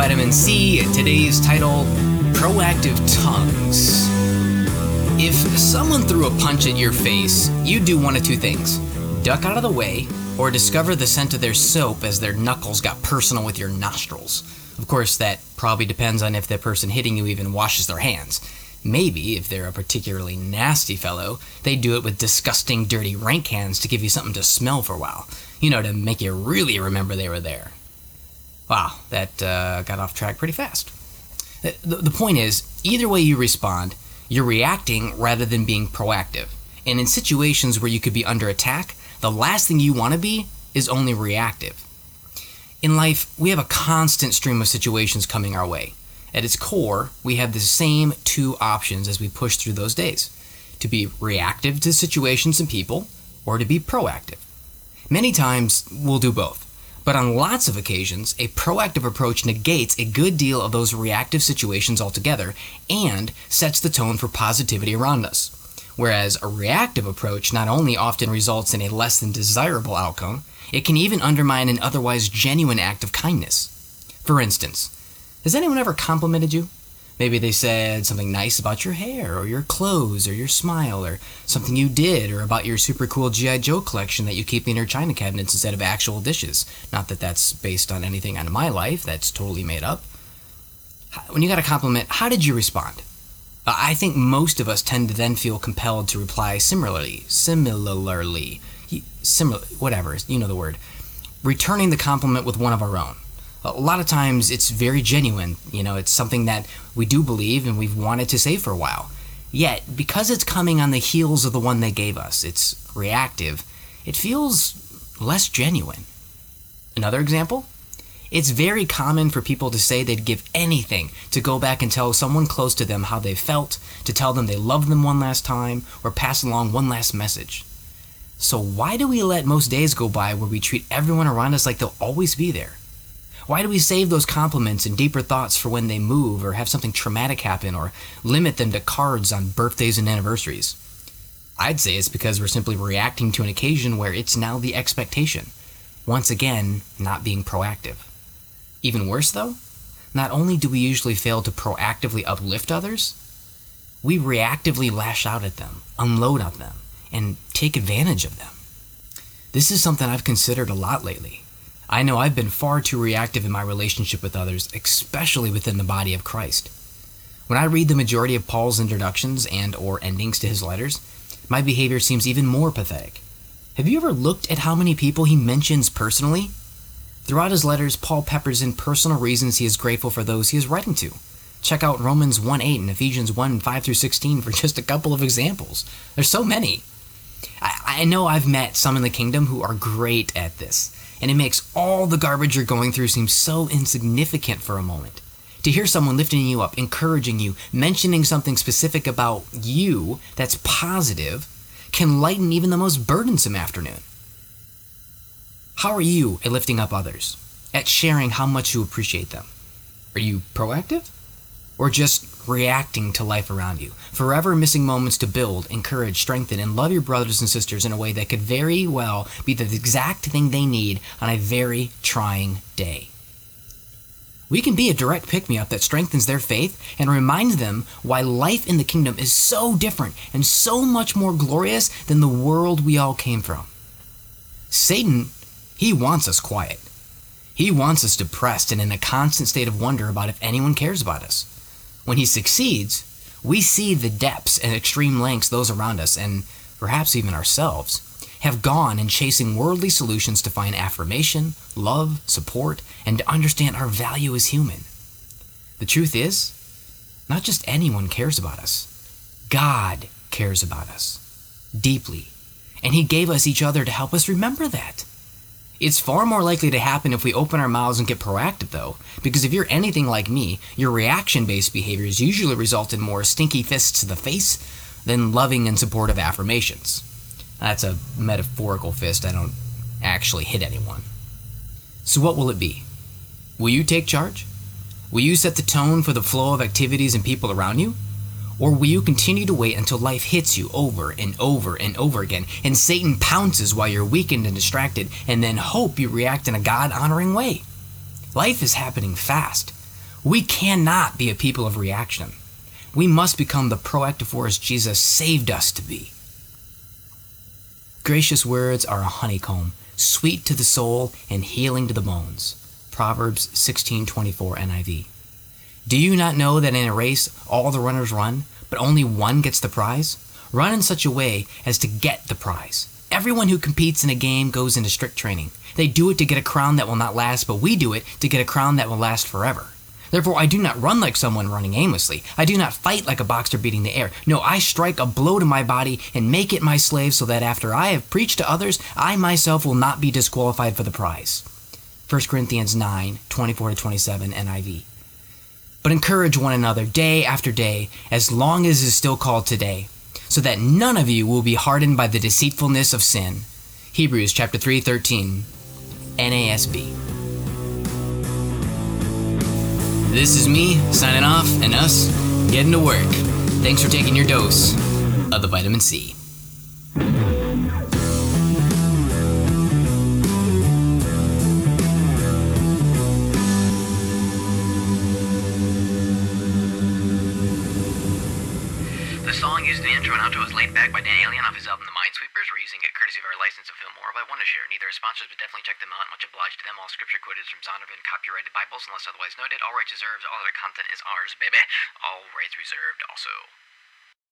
Vitamin C and today's title, Proactive Tongues. If someone threw a punch at your face, you'd do one of two things: duck out of the way, or discover the scent of their soap as their knuckles got personal with your nostrils. Of course, that probably depends on if the person hitting you even washes their hands. Maybe, if they're a particularly nasty fellow, they do it with disgusting, dirty, rank hands to give you something to smell for a while. You know, to make you really remember they were there. Wow, that got off track pretty fast. The point is, either way you respond, you're reacting rather than being proactive. And in situations where you could be under attack, the last thing you want to be is only reactive. In life, we have a constant stream of situations coming our way. At its core, we have the same two options as we push through those days: to be reactive to situations and people, or to be proactive. Many times, we'll do both, but on lots of occasions, a proactive approach negates a good deal of those reactive situations altogether and sets the tone for positivity around us. Whereas a reactive approach not only often results in a less than desirable outcome, it can even undermine an otherwise genuine act of kindness. For instance, has anyone ever complimented you? Maybe they said something nice about your hair, or your clothes, or your smile, or something you did, or about your super cool G.I. Joe collection that you keep in your china cabinets instead of actual dishes. Not that that's based on anything on my life, that's totally made up. When you got a compliment, how did you respond? I think most of us tend to then feel compelled to reply similarly, whatever, you know the word, returning the compliment with one of our own. A lot of times it's very genuine, you know, it's something that we do believe and we've wanted to say for a while. Yet, because it's coming on the heels of the one they gave us, it's reactive, it feels less genuine. Another example? It's very common for people to say they'd give anything to go back and tell someone close to them how they felt, to tell them they loved them one last time, or pass along one last message. So why do we let most days go by where we treat everyone around us like they'll always be there? Why do we save those compliments and deeper thoughts for when they move or have something traumatic happen, or limit them to cards on birthdays and anniversaries? I'd say it's because we're simply reacting to an occasion where it's now the expectation. Once again, not being proactive. Even worse, though, not only do we usually fail to proactively uplift others, we reactively lash out at them, unload on them, and take advantage of them. This is something I've considered a lot lately. I know I've been far too reactive in my relationship with others, especially within the body of Christ. When I read the majority of Paul's introductions and/or endings to his letters, my behavior seems even more pathetic. Have you ever looked at how many people he mentions personally? Throughout his letters, Paul peppers in personal reasons he is grateful for those he is writing to. Check out Romans 1:8 and Ephesians 1:5-16 for just a couple of examples. There's so many. I know I've met some in the kingdom who are great at this, and it makes all the garbage you're going through seem so insignificant for a moment. To hear someone lifting you up, encouraging you, mentioning something specific about you that's positive can lighten even the most burdensome afternoon. How are you at lifting up others, at sharing how much you appreciate them? Are you proactive? Or just reacting to life around you, forever missing moments to build, encourage, strengthen, and love your brothers and sisters in a way that could very well be the exact thing they need on a very trying day? We can be a direct pick-me-up that strengthens their faith and reminds them why life in the kingdom is so different and so much more glorious than the world we all came from. Satan, he wants us quiet. He wants us depressed and in a constant state of wonder about if anyone cares about us. When he succeeds, we see the depths and extreme lengths those around us, and perhaps even ourselves, have gone in chasing worldly solutions to find affirmation, love, support, and to understand our value as human. The truth is, not just anyone cares about us. God cares about us deeply, and he gave us each other to help us remember that. It's far more likely to happen if we open our mouths and get proactive, though, because if you're anything like me, your reaction-based behaviors usually result in more stinky fists to the face than loving and supportive affirmations. That's a metaphorical fist. I don't actually hit anyone. So what will it be? Will you take charge? Will you set the tone for the flow of activities and people around you? Or will you continue to wait until life hits you over and over and over again, and Satan pounces while you're weakened and distracted, and then hope you react in a God-honoring way? Life is happening fast, We cannot be a people of reaction. We must become the proactive force Jesus saved us to be. Gracious words are a honeycomb, sweet to the soul and healing to the bones. Proverbs 16:24 NIV. Do you not know that in a race all the runners run, but only one gets the prize? Run in such a way as to get the prize. Everyone who competes in a game goes into strict training. They do it to get a crown that will not last, but we do it to get a crown that will last forever. Therefore, I do not run like someone running aimlessly. I do not fight like a boxer beating the air. No, I strike a blow to my body and make it my slave so that after I have preached to others, I myself will not be disqualified for the prize. 1 Corinthians 9, 24-27 NIV. But encourage one another day after day, as long as it is still called today, so that none of you will be hardened by the deceitfulness of sin. Hebrews chapter 3:13, NASB. This is me signing off and us getting to work. Thanks for taking your dose of the vitamin C. The song used in the intro and outro was laid back by Dan Alien off his album The Minesweepers. We're using it courtesy of our license of Fillmore by Wondershare. Neither are sponsors, but definitely check them out. Much obliged to them. All scripture quoted is from Zondervan, copyrighted Bibles, unless otherwise noted. All rights reserved. All other content is ours, baby. All rights reserved also.